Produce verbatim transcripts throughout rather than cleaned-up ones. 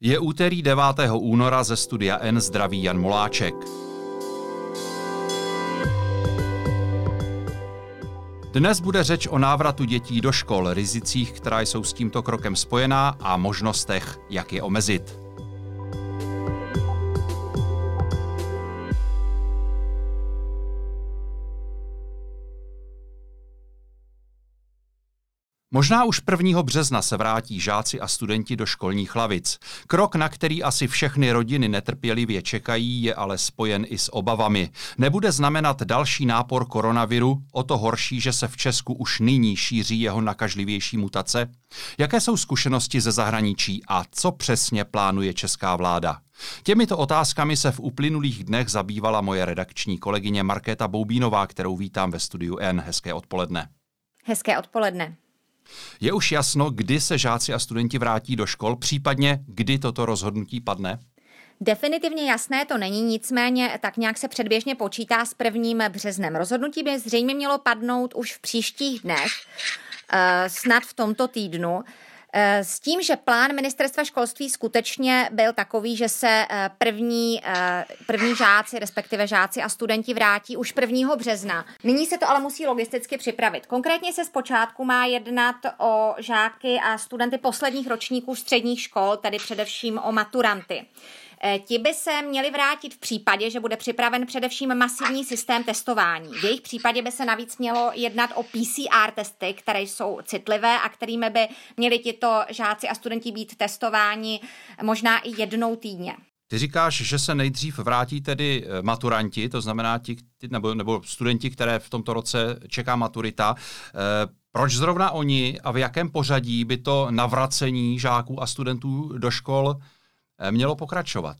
Je úterý devátého února, ze studia N zdraví Jan Moláček. Dnes bude řeč o návratu dětí do škol, rizicích, která jsou s tímto krokem spojená, a možnostech, jak je omezit. Možná už prvního března se vrátí žáci a studenti do školních lavic. Krok, na který asi všechny rodiny netrpělivě čekají, je ale spojen i s obavami. Nebude znamenat další nápor koronaviru, o to horší, že se v Česku už nyní šíří jeho nakažlivější mutace? Jaké jsou zkušenosti ze zahraničí a co přesně plánuje česká vláda? Těmito otázkami se v uplynulých dnech zabývala moje redakční kolegyně Markéta Boubínová, kterou vítám ve studiu N. Hezké odpoledne. Hezké odpoledne. Je už jasno, kdy se žáci a studenti vrátí do škol, případně kdy toto rozhodnutí padne? Definitivně jasné to není, nicméně tak nějak se předběžně počítá s prvním březnem. Rozhodnutí by zřejmě mělo padnout už v příštích dnech, snad v tomto týdnu. S tím, že plán ministerstva školství skutečně byl takový, že se první, první žáci, respektive žáci a studenti vrátí už prvního března. Nyní se to ale musí logisticky připravit. Konkrétně se zpočátku má jednat o žáky a studenty posledních ročníků středních škol, tedy především o maturanty. Ti by se měli vrátit v případě, že bude připraven především masivní systém testování. V jejich případě by se navíc mělo jednat o P C R testy, které jsou citlivé a kterými by měli tito žáci a studenti být testováni možná i jednou týdně. Ty říkáš, že se nejdřív vrátí tedy maturanti, to znamená ti, nebo, nebo studenti, které v tomto roce čeká maturita. Proč zrovna oni a v jakém pořadí by to navracení žáků a studentů do škol mělo pokračovat?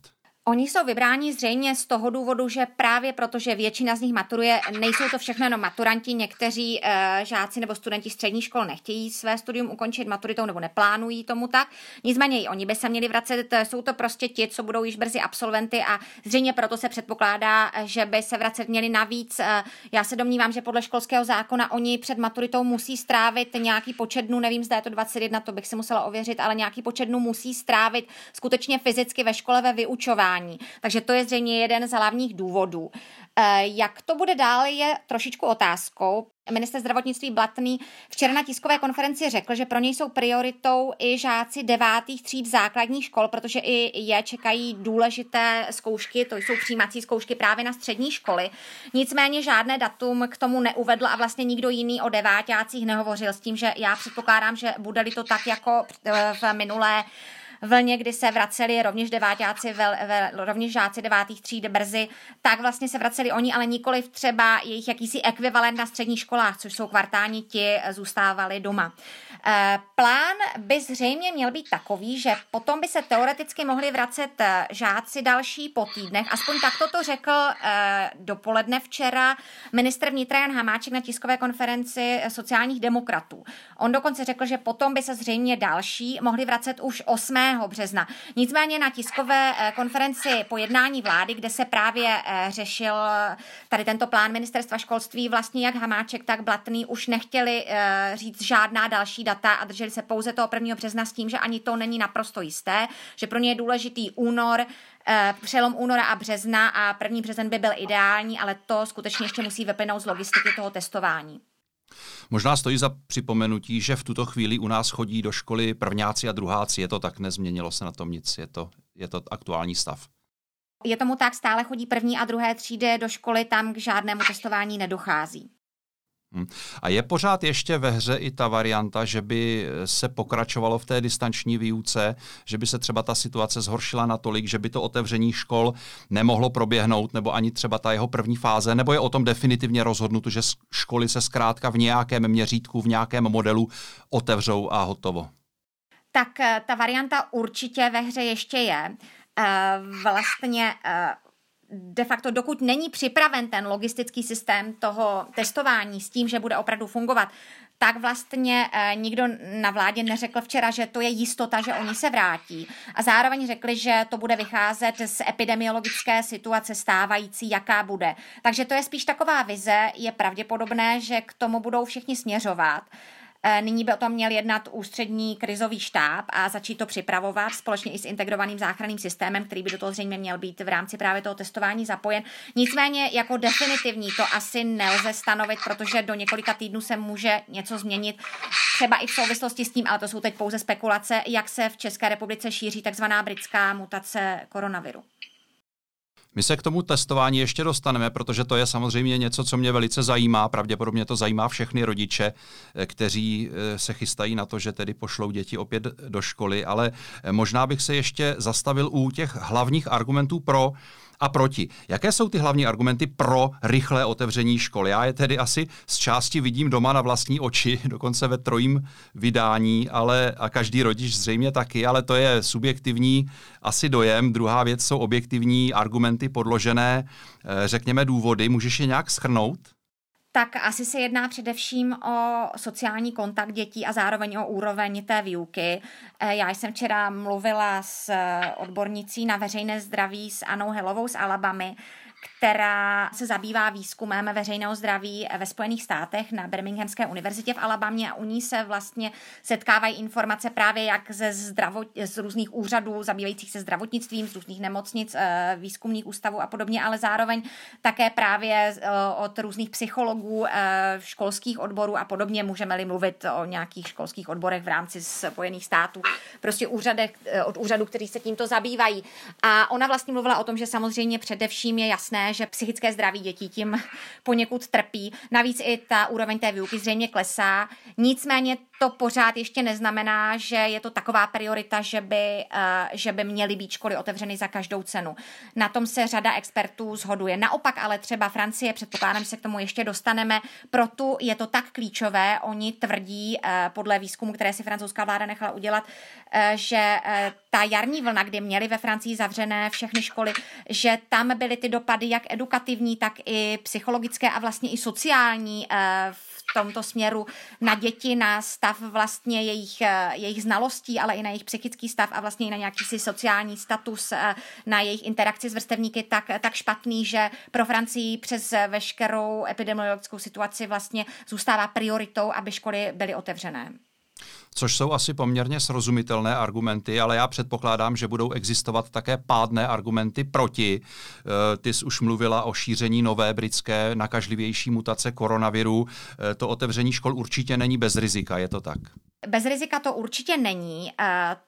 Oni jsou vybráni zřejmě z toho důvodu, že právě protože většina z nich maturuje, nejsou to všechno jenom maturanti, někteří e, žáci nebo studenti středních škol nechtějí své studium ukončit maturitou nebo neplánují tomu tak. Nicméně i oni by se měli vracet, jsou to prostě ti, co budou již brzy absolventy, a zřejmě proto se předpokládá, že by se vracet měli navíc. E, já se domnívám, že podle školského zákona oni před maturitou musí strávit nějaký počet dnů, nevím, zda je to dvacet jedna, to bych si musela ověřit, ale nějaký počet dnů musí strávit skutečně fyzicky ve škole ve vyučování. Takže to je zřejmě jeden z hlavních důvodů. Jak to bude dál, je trošičku otázkou. Minister zdravotnictví Blatný včera na tiskové konferenci řekl, že pro něj jsou prioritou i žáci devátých tříd základních škol, protože i je čekají důležité zkoušky, to jsou přijímací zkoušky právě na střední školy. Nicméně žádné datum k tomu neuvedl a vlastně nikdo jiný o deváťácích nehovořil, s tím, že já předpokládám, že bude-li to tak jako v minulé vlně, kdy se vraceli rovněž deváťáci, rovněž žáci devátých tříd brzy, tak vlastně se vraceli oni, ale nikoliv třeba jejich jakýsi ekvivalent na středních školách, což jsou kvartáni, ti zůstávali doma. Plán by zřejmě měl být takový, že potom by se teoreticky mohli vracet žáci další po týdnech, aspoň takto to řekl dopoledne včera ministr vnitra Jan Hamáček na tiskové konferenci sociálních demokratů. On dokonce řekl, že potom by se zřejmě další mohli vracet už osmého března. Nicméně na tiskové konferenci po jednání vlády, kde se právě řešil tady tento plán ministerstva školství, vlastně jak Hamáček, tak Blatný už nechtěli říct žádná další data a drželi se pouze toho prvního března s tím, že ani to není naprosto jisté, že pro ně je důležitý únor, přelom února a března, a první březen by byl ideální, ale to skutečně ještě musí vyplynout z logistiky toho testování. Možná stojí za připomenutí, že v tuto chvíli u nás chodí do školy prvňáci a druháci. Je to tak? Nezměnilo se na tom nic? Je to, je to aktuální stav? Je tomu tak, stále chodí první a druhé třídy do školy, tam k žádnému testování nedochází. A je pořád ještě ve hře i ta varianta, že by se pokračovalo v té distanční výuce, že by se třeba ta situace zhoršila natolik, že by to otevření škol nemohlo proběhnout, nebo ani třeba ta jeho první fáze, nebo je o tom definitivně rozhodnuto, že školy se zkrátka v nějakém měřítku, v nějakém modelu otevřou a hotovo? Tak ta varianta určitě ve hře ještě je. Vlastně de facto, dokud není připraven ten logistický systém toho testování s tím, že bude opravdu fungovat, tak vlastně nikdo na vládě neřekl včera, že to je jistota, že oni se vrátí. A zároveň řekli, že to bude vycházet z epidemiologické situace stávající, jaká bude. Takže to je spíš taková vize, je pravděpodobné, že k tomu budou všichni směřovat. Nyní by o tom měl jednat ústřední krizový štáb a začít to připravovat společně i s integrovaným záchranným systémem, který by do toho zřejmě měl být v rámci právě toho testování zapojen. Nicméně jako definitivní to asi nelze stanovit, protože do několika týdnů se může něco změnit, třeba i v souvislosti s tím, ale to jsou teď pouze spekulace, jak se v České republice šíří takzvaná britská mutace koronaviru. My se k tomu testování ještě dostaneme, protože to je samozřejmě něco, co mě velice zajímá. Pravděpodobně to zajímá všechny rodiče, kteří se chystají na to, že tedy pošlou děti opět do školy, ale možná bych se ještě zastavil u těch hlavních argumentů pro a proti. Jaké jsou ty hlavní argumenty pro rychlé otevření školy? Já je tedy asi z části vidím doma na vlastní oči, dokonce ve trojím vydání, ale a každý rodič zřejmě taky, ale to je subjektivní asi dojem. Druhá věc jsou objektivní argumenty podložené, řekněme důvody. Můžeš je nějak shrnout? Tak asi se jedná především o sociální kontakt dětí a zároveň o úroveň té výuky. Já jsem včera mluvila s odbornicí na veřejné zdraví s Anou Helovou z Alabamy, která se zabývá výzkumem veřejného zdraví ve Spojených státech na Birminghamské univerzitě v Alabamě a u ní se vlastně setkávají informace právě jak ze zdravot, z různých úřadů zabývajících se zdravotnictvím, z různých nemocnic, výzkumných ústavů a podobně, ale zároveň také právě od různých psychologů, školských odborů a podobně, můžeme-li mluvit o nějakých školských odborech v rámci Spojených států, prostě úřadech, od úřadů, kteří se tímto zabývají. A ona vlastně mluvila o tom, že samozřejmě především je jasné, že psychické zdraví dětí tím poněkud trpí. Navíc i ta úroveň té výuky zřejmě klesá. Nicméně to pořád ještě neznamená, že je to taková priorita, že by, že by měly být školy otevřeny za každou cenu. Na tom se řada expertů shoduje. Naopak ale třeba Francie, předpokládám, že se k tomu ještě dostaneme, proto je to tak klíčové. Oni tvrdí podle výzkumu, které si francouzská vláda nechala udělat, že ta jarní vlna, kdy měli ve Francii zavřené všechny školy, že tam byly ty dopady jak edukativní, tak i psychologické a vlastně i sociální v tomto směru na děti, na stav vlastně jejich, jejich znalostí, ale i na jejich psychický stav a vlastně i na nějaký si sociální status, na jejich interakci s vrstevníky tak, tak špatný, že pro Francii přes veškerou epidemiologickou situaci vlastně zůstává prioritou, aby školy byly otevřené. Což jsou asi poměrně srozumitelné argumenty, ale já předpokládám, že budou existovat také pádné argumenty proti. Ty jsi už mluvila o šíření nové britské nakažlivější mutace koronaviru. To otevření škol určitě není bez rizika, je to tak? Bez rizika to určitě není,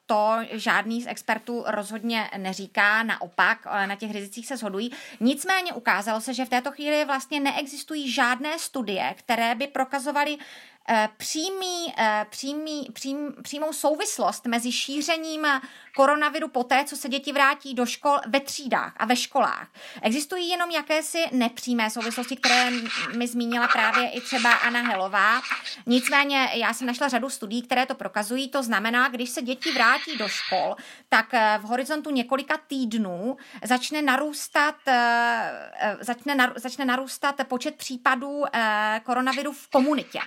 to žádný z expertů rozhodně neříká, naopak na těch rizicích se shodují. Nicméně ukázalo se, že v této chvíli vlastně neexistují žádné studie, které by prokazovaly přímý, přímý, přím, přímou souvislost mezi šířením koronaviru poté, co se děti vrátí do škol ve třídách a ve školách. Existují jenom jakési nepřímé souvislosti, které mi zmínila právě i třeba Ana Helová. Nicméně já jsem našla řadu studií, které to prokazují. To znamená, když se děti vrátí do škol, tak v horizontu několika týdnů začne narůstat, začne, začne narůstat počet případů koronaviru v komunitě.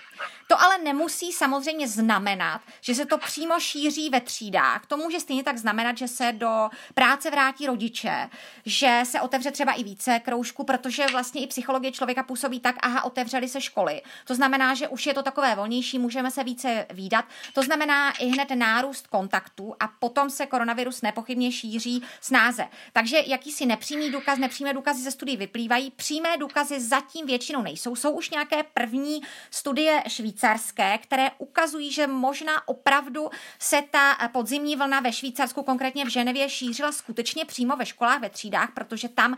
To ale nemusí samozřejmě znamenat, že se to přímo šíří ve třídách. To může stejně tak znamenat, že se do práce vrátí rodiče, že se otevře třeba i více kroužků, protože vlastně i psychologie člověka působí tak, aha, otevřely se školy. To znamená, že už je to takové volnější, můžeme se více vídat. To znamená i hned nárůst kontaktů a potom se koronavirus nepochybně šíří snáze. Takže jakýsi nepřímý důkaz, nepřímé důkazy ze studií vyplývají, přímé důkazy zatím většinou nejsou. Jsou už nějaké první studie švýcarské, které ukazují, že možná opravdu se ta podzimní vlna ve Švýcarsku, konkrétně v Ženevě, šířila skutečně přímo ve školách, ve třídách, protože tam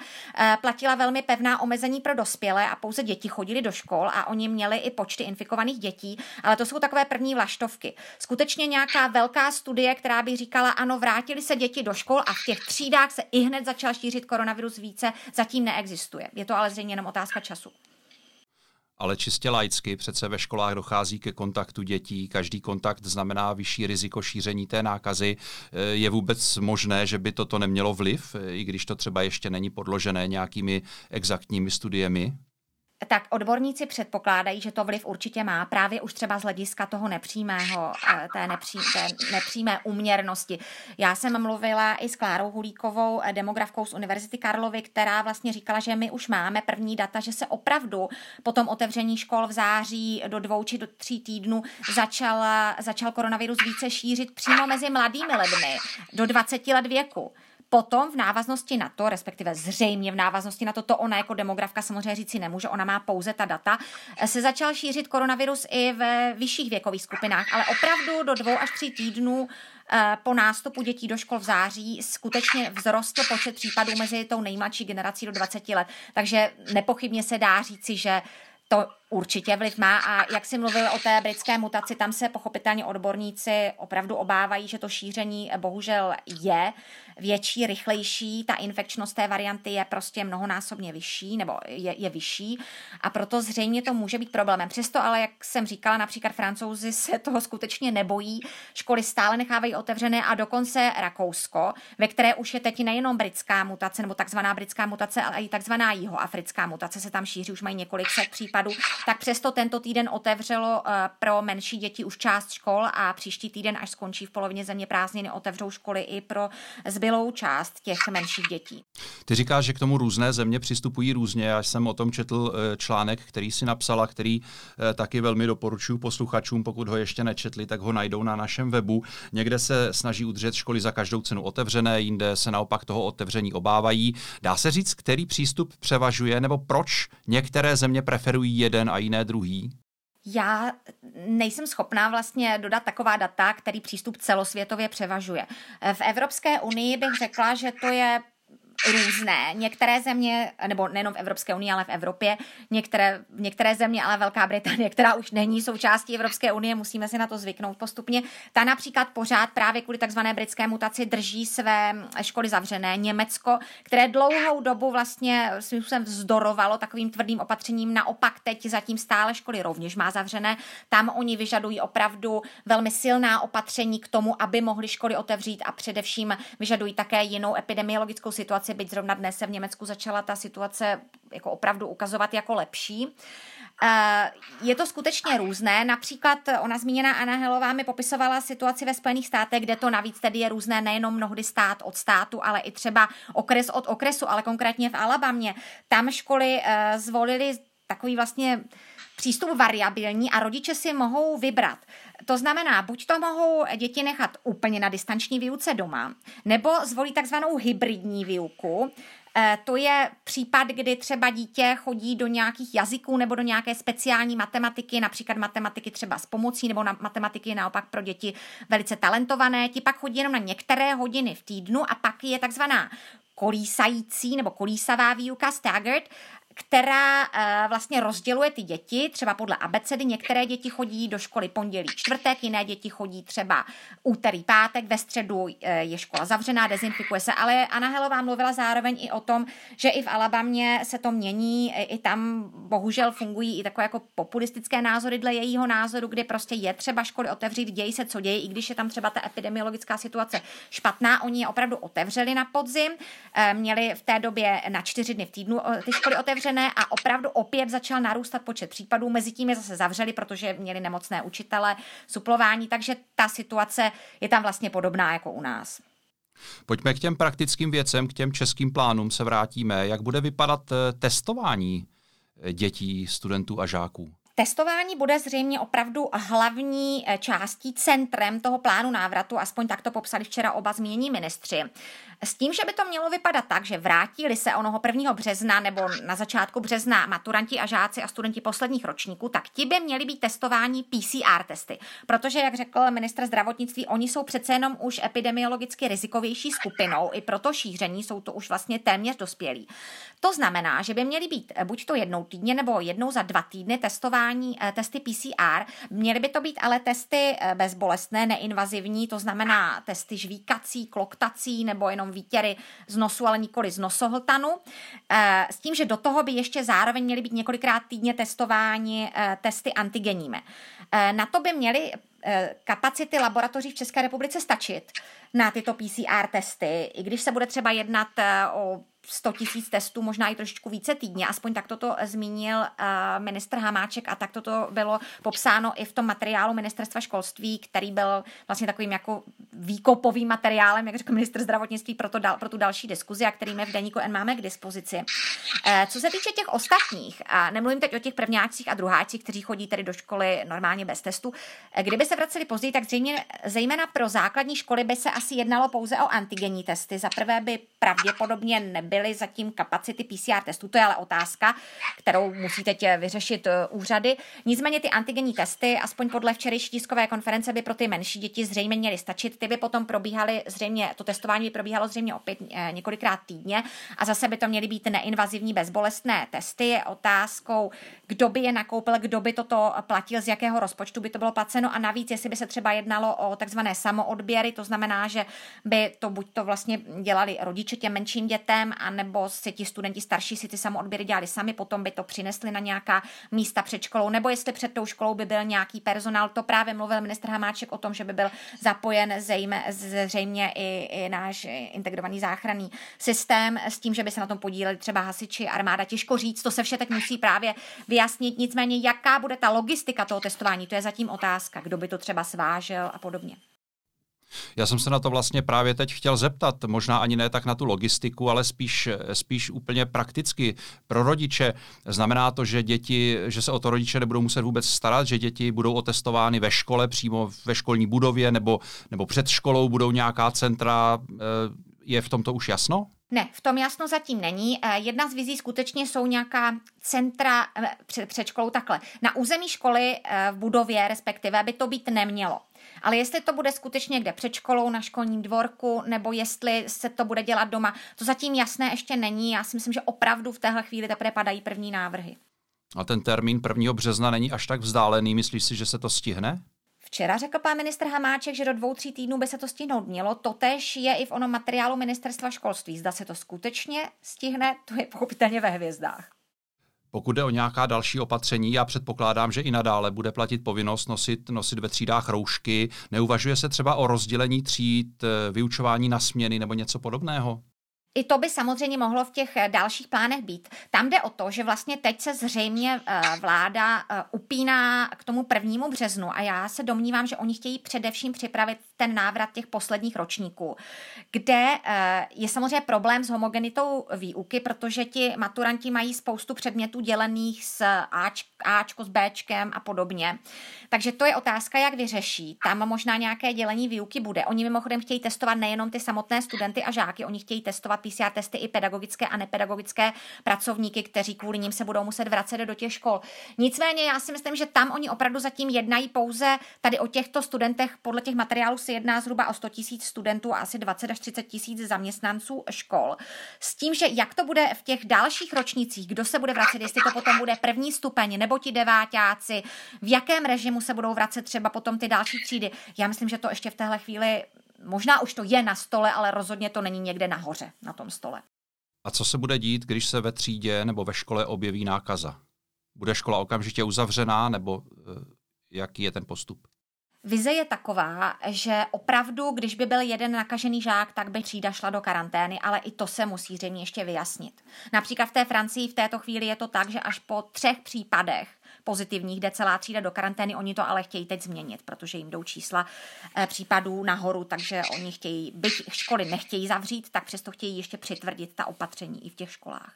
platila velmi pevná omezení pro dospělé a pouze děti chodili do škol a oni měli i počty infikovaných dětí, ale to jsou takové první vlaštovky. Skutečně nějaká velká studie, která by říkala, ano, vrátili se děti do škol a v těch třídách se i hned začal šířit koronavirus více, zatím neexistuje. Je to ale zřejmě jenom otázka času. Ale čistě laicky přece ve školách dochází ke kontaktu dětí. Každý kontakt znamená vyšší riziko šíření té nákazy. Je vůbec možné, že by toto nemělo vliv, i když to třeba ještě není podložené nějakými exaktními studiemi? tak odborníci předpokládají, že to vliv určitě má, právě už třeba z hlediska toho nepřímého, té, nepří, té nepřímé uměrnosti. Já jsem mluvila i s Klárou Hulíkovou, demografkou z Univerzity Karlovy, která vlastně říkala, že my už máme první data, že se opravdu po tom otevření škol v září do dvou či do tří týdnů začal, začal koronavirus více šířit přímo mezi mladými lidmi do dvaceti let věku. Potom v návaznosti na to, respektive zřejmě v návaznosti na to, to ona jako demografka samozřejmě říci nemůže, ona má pouze ta data, se začal šířit koronavirus i ve vyšších věkových skupinách, ale opravdu do dvou až tří týdnů po nástupu dětí do škol v září skutečně vzrostl počet případů mezi tou nejmladší generací do dvaceti let. Takže nepochybně se dá říci, že to určitě vliv má, a jak jsi mluvil o té britské mutaci, tam se pochopitelně odborníci opravdu obávají, že to šíření bohužel je větší, rychlejší, ta infekčnost té varianty je prostě mnohonásobně vyšší, nebo je, je vyšší, a proto zřejmě to může být problémem. Přesto ale, jak jsem říkala, například Francouzi se toho skutečně nebojí, školy stále nechávají otevřené, a dokonce Rakousko, ve které už je teď nejenom britská mutace, nebo takzvaná britská mutace, ale i takzvaná jihoafrická mutace se tam šíří, už mají několik set případů. Tak přesto tento týden otevřelo pro menší děti už část škol a příští týden, až skončí v polovině země prázdniny, otevřou školy i pro zbylou část těch menších dětí. Ty říkáš, že k tomu různé země přistupují různě. Já jsem o tom četl článek, který si napsala, který taky velmi doporučuji posluchačům, pokud ho ještě nečetli, tak ho najdou na našem webu. Někde se snaží udržet školy za každou cenu otevřené, jinde se naopak toho otevření obávají. Dá se říct, který přístup převažuje, nebo proč některé země preferují jeden a jiné druhý? Já nejsem schopná vlastně dodat taková data, který přístup celosvětově převažuje. V Evropské unii bych řekla, že to je různé. Některé země, nebo nejenom v Evropské unii, ale v Evropě, některé, některé země, ale Velká Británie, která už není součástí Evropské unie, musíme si na to zvyknout postupně. Ta například pořád právě kvůli takzvané britské mutaci drží své školy zavřené. Německo, které dlouhou dobu vlastně svým způsobem vzdorovalo takovým tvrdým opatřením, naopak teď zatím stále školy rovněž má zavřené. Tam oni vyžadují opravdu velmi silná opatření k tomu, aby mohly školy otevřít, a především vyžadují také jinou epidemiologickou situaci. Byť zrovna dnes se v Německu začala ta situace jako opravdu ukazovat jako lepší. Je to skutečně různé. Například ona zmíněná Ana Helová mi popisovala situaci ve Spojených státech, kde to navíc tedy je různé nejenom mnohdy stát od státu, ale i třeba okres od okresu, ale konkrétně v Alabamě. Tam školy zvolily takový vlastně přístup variabilní a rodiče si mohou vybrat. To znamená, buď to mohou děti nechat úplně na distanční výuce doma, nebo zvolí takzvanou hybridní výuku. To je případ, kdy třeba dítě chodí do nějakých jazyků nebo do nějaké speciální matematiky, například matematiky třeba s pomocí, nebo na matematiky naopak pro děti velice talentované. Ti pak chodí jenom na některé hodiny v týdnu, a pak je takzvaná kolísající nebo kolísavá výuka, staggered, která vlastně rozděluje ty děti, třeba podle abecedy. Některé děti chodí do školy pondělí, čtvrtek, jiné děti chodí třeba úterý, pátek, ve středu je škola zavřená, dezinfikuje se. Ale Ana Helová mluvila zároveň i o tom, že i v Alabamě se to mění, i tam bohužel fungují i takové jako populistické názory dle jejího názoru, kdy prostě je třeba školy otevřít, děj se, co děje, i když je tam třeba ta epidemiologická situace špatná. Oni je opravdu otevřeli na podzim, měli v té době na čtyři dny v týdnu ty školy otevřené, a opravdu opět začal narůstat počet případů. Mezitím je zase zavřeli, protože měli nemocné učitele, suplování, takže ta situace je tam vlastně podobná jako u nás. Pojďme k těm praktickým věcem, k těm českým plánům se vrátíme. Jak bude vypadat testování dětí, studentů a žáků? Testování bude zřejmě opravdu hlavní částí, centrem toho plánu návratu, aspoň tak to popsali včera oba zmínění ministři. S tím, že by to mělo vypadat tak, že vrátili se onoho prvního března nebo na začátku března maturanti a žáci a studenti posledních ročníků, tak ti by měli být testováni P C R testy. Protože, jak řekl ministr zdravotnictví, oni jsou přece jenom už epidemiologicky rizikovější skupinou, i proto šíření jsou to už vlastně téměř dospělí. To znamená, že by měly být buď to jednou týdně nebo jednou za dva týdny testování. Testy P C R. Měly by to být ale testy bezbolestné, neinvazivní, to znamená testy žvíkací, kloktací nebo jenom výtěry z nosu, ale nikoli z nosohltanu. S tím, že do toho by ještě zároveň měly být několikrát týdně testováni testy antigeními. Na to by měly kapacity laboratoří v České republice stačit na tyto P C R testy, i když se bude třeba jednat o sto tisíc testů, možná i trošičku více týdně. Aspoň tak toto zmínil uh, ministr Hamáček a tak toto bylo popsáno i v tom materiálu ministerstva školství, který byl vlastně takovým jako výkopovým materiálem, jak řekl ministr zdravotnictví, pro, to dal, pro tu další diskuzi, a který my v Deníku N máme k dispozici. Uh, co se týče těch ostatních, a nemluvím teď o těch prvňáčcích a druháčcích, kteří chodí tedy do školy normálně bez testu, kdyby se vraceli později, tak zřejmě zejména pro základní školy by se asi jednalo pouze o antigenní testy. Za prvé by pravděpodobně nebyly zatím kapacity P C R testů, to je ale otázka, kterou musí teď vyřešit úřady. Nicméně ty antigenní testy, aspoň podle včerejší tiskové konference, by pro ty menší děti zřejmě měly stačit. Ty by potom probíhaly zřejmě, to testování by probíhalo zřejmě opět několikrát týdně a zase by to měly být neinvazivní bezbolestné testy. Je otázkou, kdo by je nakoupil, kdo by toto platil, z jakého rozpočtu by to bylo placeno, a navíc, jestli by se třeba jednalo o takzvané samoodběry, to znamená, že by to buď to vlastně dělali rodiče těm menším dětem, anebo si ti studenti starší si ty samoodběry dělali sami, potom by to přinesli na nějaká místa před školou, nebo jestli před tou školou by byl nějaký personál. To právě mluvil ministr Hamáček o tom, že by byl zapojen zřejmě i, i náš integrovaný záchranný systém s tím, že by se na tom podíleli třeba hasiči, armáda. Těžko říct, to se vše tak musí právě vyjasnit. Nicméně, jaká bude ta logistika toho testování, to je zatím otázka, kdo by to třeba svážel a podobně. Já jsem se na to vlastně právě teď chtěl zeptat, možná ani ne tak na tu logistiku, ale spíš, spíš úplně prakticky pro rodiče. Znamená to, že děti, že se o to rodiče nebudou muset vůbec starat, že děti budou otestovány ve škole, přímo ve školní budově, nebo, nebo před školou budou nějaká centra, je v tomto už jasno? Ne, v tom jasno zatím není. Jedna z vizí skutečně jsou nějaká centra před, před školou takhle. Na území školy v budově respektive by to být nemělo. Ale jestli to bude skutečně kde před školou, na školním dvorku, nebo jestli se to bude dělat doma, to zatím jasné ještě není. Já si myslím, že opravdu v téhle chvíli teprve padají první návrhy. A ten termín prvního března není až tak vzdálený. Myslíš si, že se to stihne? Včera řekl pan ministr Hamáček, že do dvou, tří týdnů by se to stihnout mělo. Totéž je i v onom materiálu ministerstva školství. Zda se to skutečně stihne, to je pochopitelně ve hvězdách. Pokud jde o nějaká další opatření, já předpokládám, že i nadále bude platit povinnost nosit, nosit ve třídách roušky. Neuvažuje se třeba o rozdělení tříd, vyučování na směny nebo něco podobného? I to by samozřejmě mohlo v těch dalších plánech být. Tam jde o to, že vlastně teď se zřejmě vláda upíná k tomu prvnímu březnu a já se domnívám, že oni chtějí především připravit ten návrat těch posledních ročníků, kde je samozřejmě problém s homogenitou výuky, protože ti maturanti mají spoustu předmětů dělených s Ačko, s Bčkem a podobně. Takže to je otázka, jak vyřeší. Tam možná nějaké dělení výuky bude. Oni mimochodem chtějí testovat nejenom ty samotné studenty a žáky, oni chtějí testovat P C R testy i pedagogické a nepedagogické pracovníky, kteří kvůli nim se budou muset vracet do těch škol. Nicméně já si myslím, že tam oni opravdu zatím jednají pouze tady o těchto studentech. Podle těch materiálů se jedná zhruba o sto tisíc studentů a asi dvacet až třicet tisíc zaměstnanců škol. S tím, že jak to bude v těch dalších ročnících, kdo se bude vracet, jestli to potom bude první stupeň nebo ti deváťáci, v jakém režimu se budou vracet třeba potom ty další třídy. Já myslím, že to ještě v téhle chvíli možná už to je na stole, ale rozhodně to není někde nahoře na tom stole. A co se bude dít, když se ve třídě nebo ve škole objeví nákaza? Bude škola okamžitě uzavřená, nebo jaký je ten postup? Vize je taková, že opravdu, když by byl jeden nakažený žák, tak by třída šla do karantény, ale i to se musí zřejmě ještě vyjasnit. Například v té Francii v této chvíli je to tak, že až po třech případech pozitivních jde celá třída do karantény, oni to ale chtějí teď změnit, protože jim jdou čísla případů nahoru, takže oni chtějí, byť školy nechtějí zavřít, tak přesto chtějí ještě přitvrdit ta opatření i v těch školách.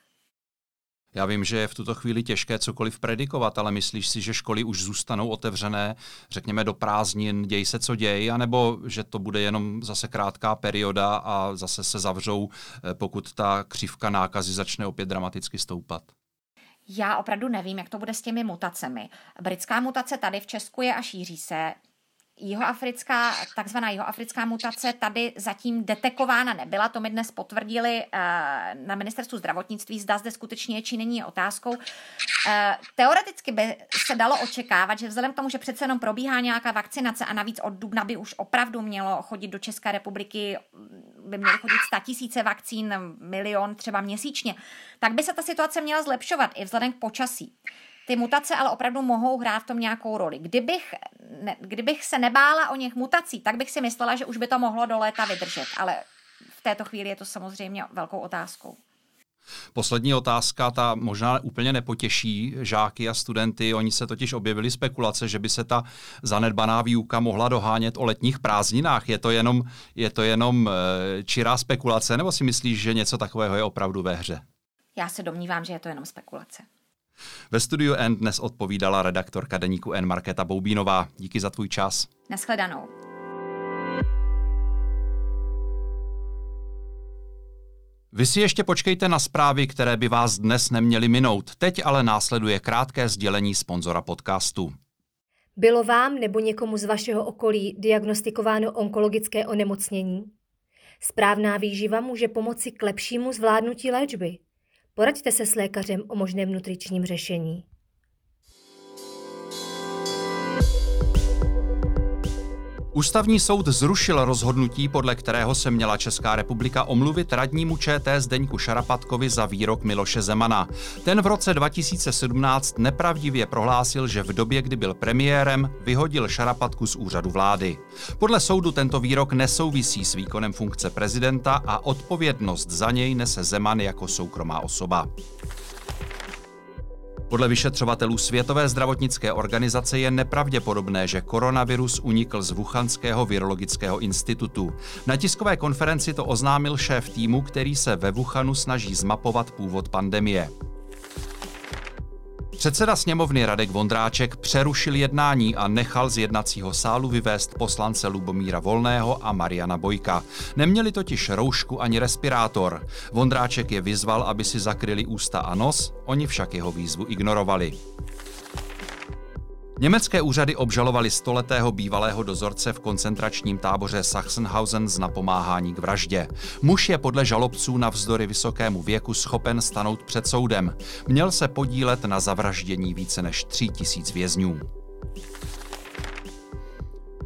Já vím, že je v tuto chvíli těžké cokoliv predikovat, ale myslíš si, že školy už zůstanou otevřené, řekněme do prázdnin, děj se co děj, anebo že to bude jenom zase krátká perioda a zase se zavřou, pokud ta křivka nákazy začne opět dramaticky stoupat? Já opravdu nevím, jak to bude s těmi mutacemi. Britská mutace tady v Česku je a šíří se. Jihoafrická, takzvaná jihoafrická mutace tady zatím detekována nebyla, to mi dnes potvrdili na ministerstvu zdravotnictví, zda zde skutečně je či není otázkou. Teoreticky by se dalo očekávat, že vzhledem k tomu, že přece jenom probíhá nějaká vakcinace a navíc od dubna by už opravdu mělo chodit do České republiky, by měly chodit statisíce vakcín, milion třeba měsíčně, tak by se ta situace měla zlepšovat i vzhledem k počasí. Ty mutace ale opravdu mohou hrát v tom nějakou roli. Kdybych, ne, kdybych se nebála o něch mutací, tak bych si myslela, že už by to mohlo do léta vydržet, ale v této chvíli je to samozřejmě velkou otázkou. Poslední otázka, ta možná úplně nepotěší žáky a studenty. Oni se totiž objevily spekulace, že by se ta zanedbaná výuka mohla dohánět o letních prázdninách. Je to jenom, je to jenom čirá spekulace, nebo si myslíš, že něco takového je opravdu ve hře? Já se domnívám, že je to jenom spekulace. Ve studiu N dnes odpovídala redaktorka Deníku N Markéta Boubínová. Díky za tvůj čas. Nashledanou. Vy si ještě počkejte na zprávy, které by vás dnes neměly minout. Teď ale následuje krátké sdělení sponzora podcastu. Bylo vám nebo někomu z vašeho okolí diagnostikováno onkologické onemocnění? Správná výživa může pomoci k lepšímu zvládnutí léčby. Poraďte se s lékařem o možném nutričním řešení. Ústavní soud zrušil rozhodnutí, podle kterého se měla Česká republika omluvit radnímu ČT Zdeňku Šarapatkovi za výrok Miloše Zemana. Ten v roce dva tisíce sedmnáct nepravdivě prohlásil, že v době, kdy byl premiérem, vyhodil Šarapatku z úřadu vlády. Podle soudu tento výrok nesouvisí s výkonem funkce prezidenta a odpovědnost za něj nese Zeman jako soukromá osoba. Podle vyšetřovatelů Světové zdravotnické organizace je nepravděpodobné, že koronavirus unikl z Wuchanského virologického institutu. Na tiskové konferenci to oznámil šéf týmu, který se ve Wuchanu snaží zmapovat původ pandemie. Předseda sněmovny Radek Vondráček přerušil jednání a nechal z jednacího sálu vyvést poslance Lubomíra Volného a Mariana Bojka. Neměli totiž roušku ani respirátor. Vondráček je vyzval, aby si zakryli ústa a nos, oni však jeho výzvu ignorovali. Německé úřady obžalovaly stoletého bývalého dozorce v koncentračním táboře Sachsenhausen z napomáhání k vraždě. Muž je podle žalobců navzdory vysokému věku schopen stanout před soudem. Měl se podílet na zavraždění více než tří tisíc vězňů.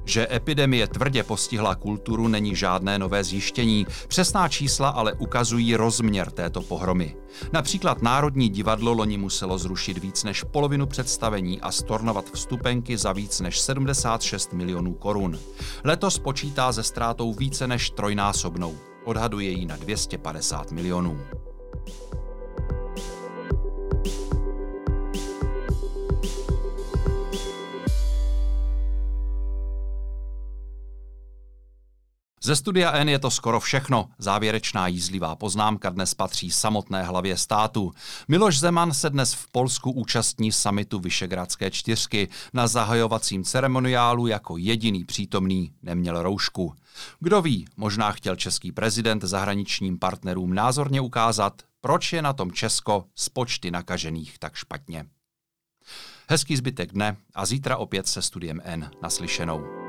Že epidemie tvrdě postihla kulturu, není žádné nové zjištění. Přesná čísla ale ukazují rozměr této pohromy. Například Národní divadlo loni muselo zrušit víc než polovinu představení a stornovat vstupenky za víc než sedmdesát šest milionů korun. Letos počítá se ztrátou více než trojnásobnou. Odhaduje ji na dvě stě padesát milionů. Ze studia N je to skoro všechno. Závěrečná jízlivá poznámka dnes patří samotné hlavě státu. Miloš Zeman se dnes v Polsku účastní summitu Visegrádské čtyřky. Na zahajovacím ceremoniálu jako jediný přítomný neměl roušku. Kdo ví, možná chtěl český prezident zahraničním partnerům názorně ukázat, proč je na tom Česko s počty nakažených tak špatně. Hezký zbytek dne a zítra opět se studiem N. Naslyšenou.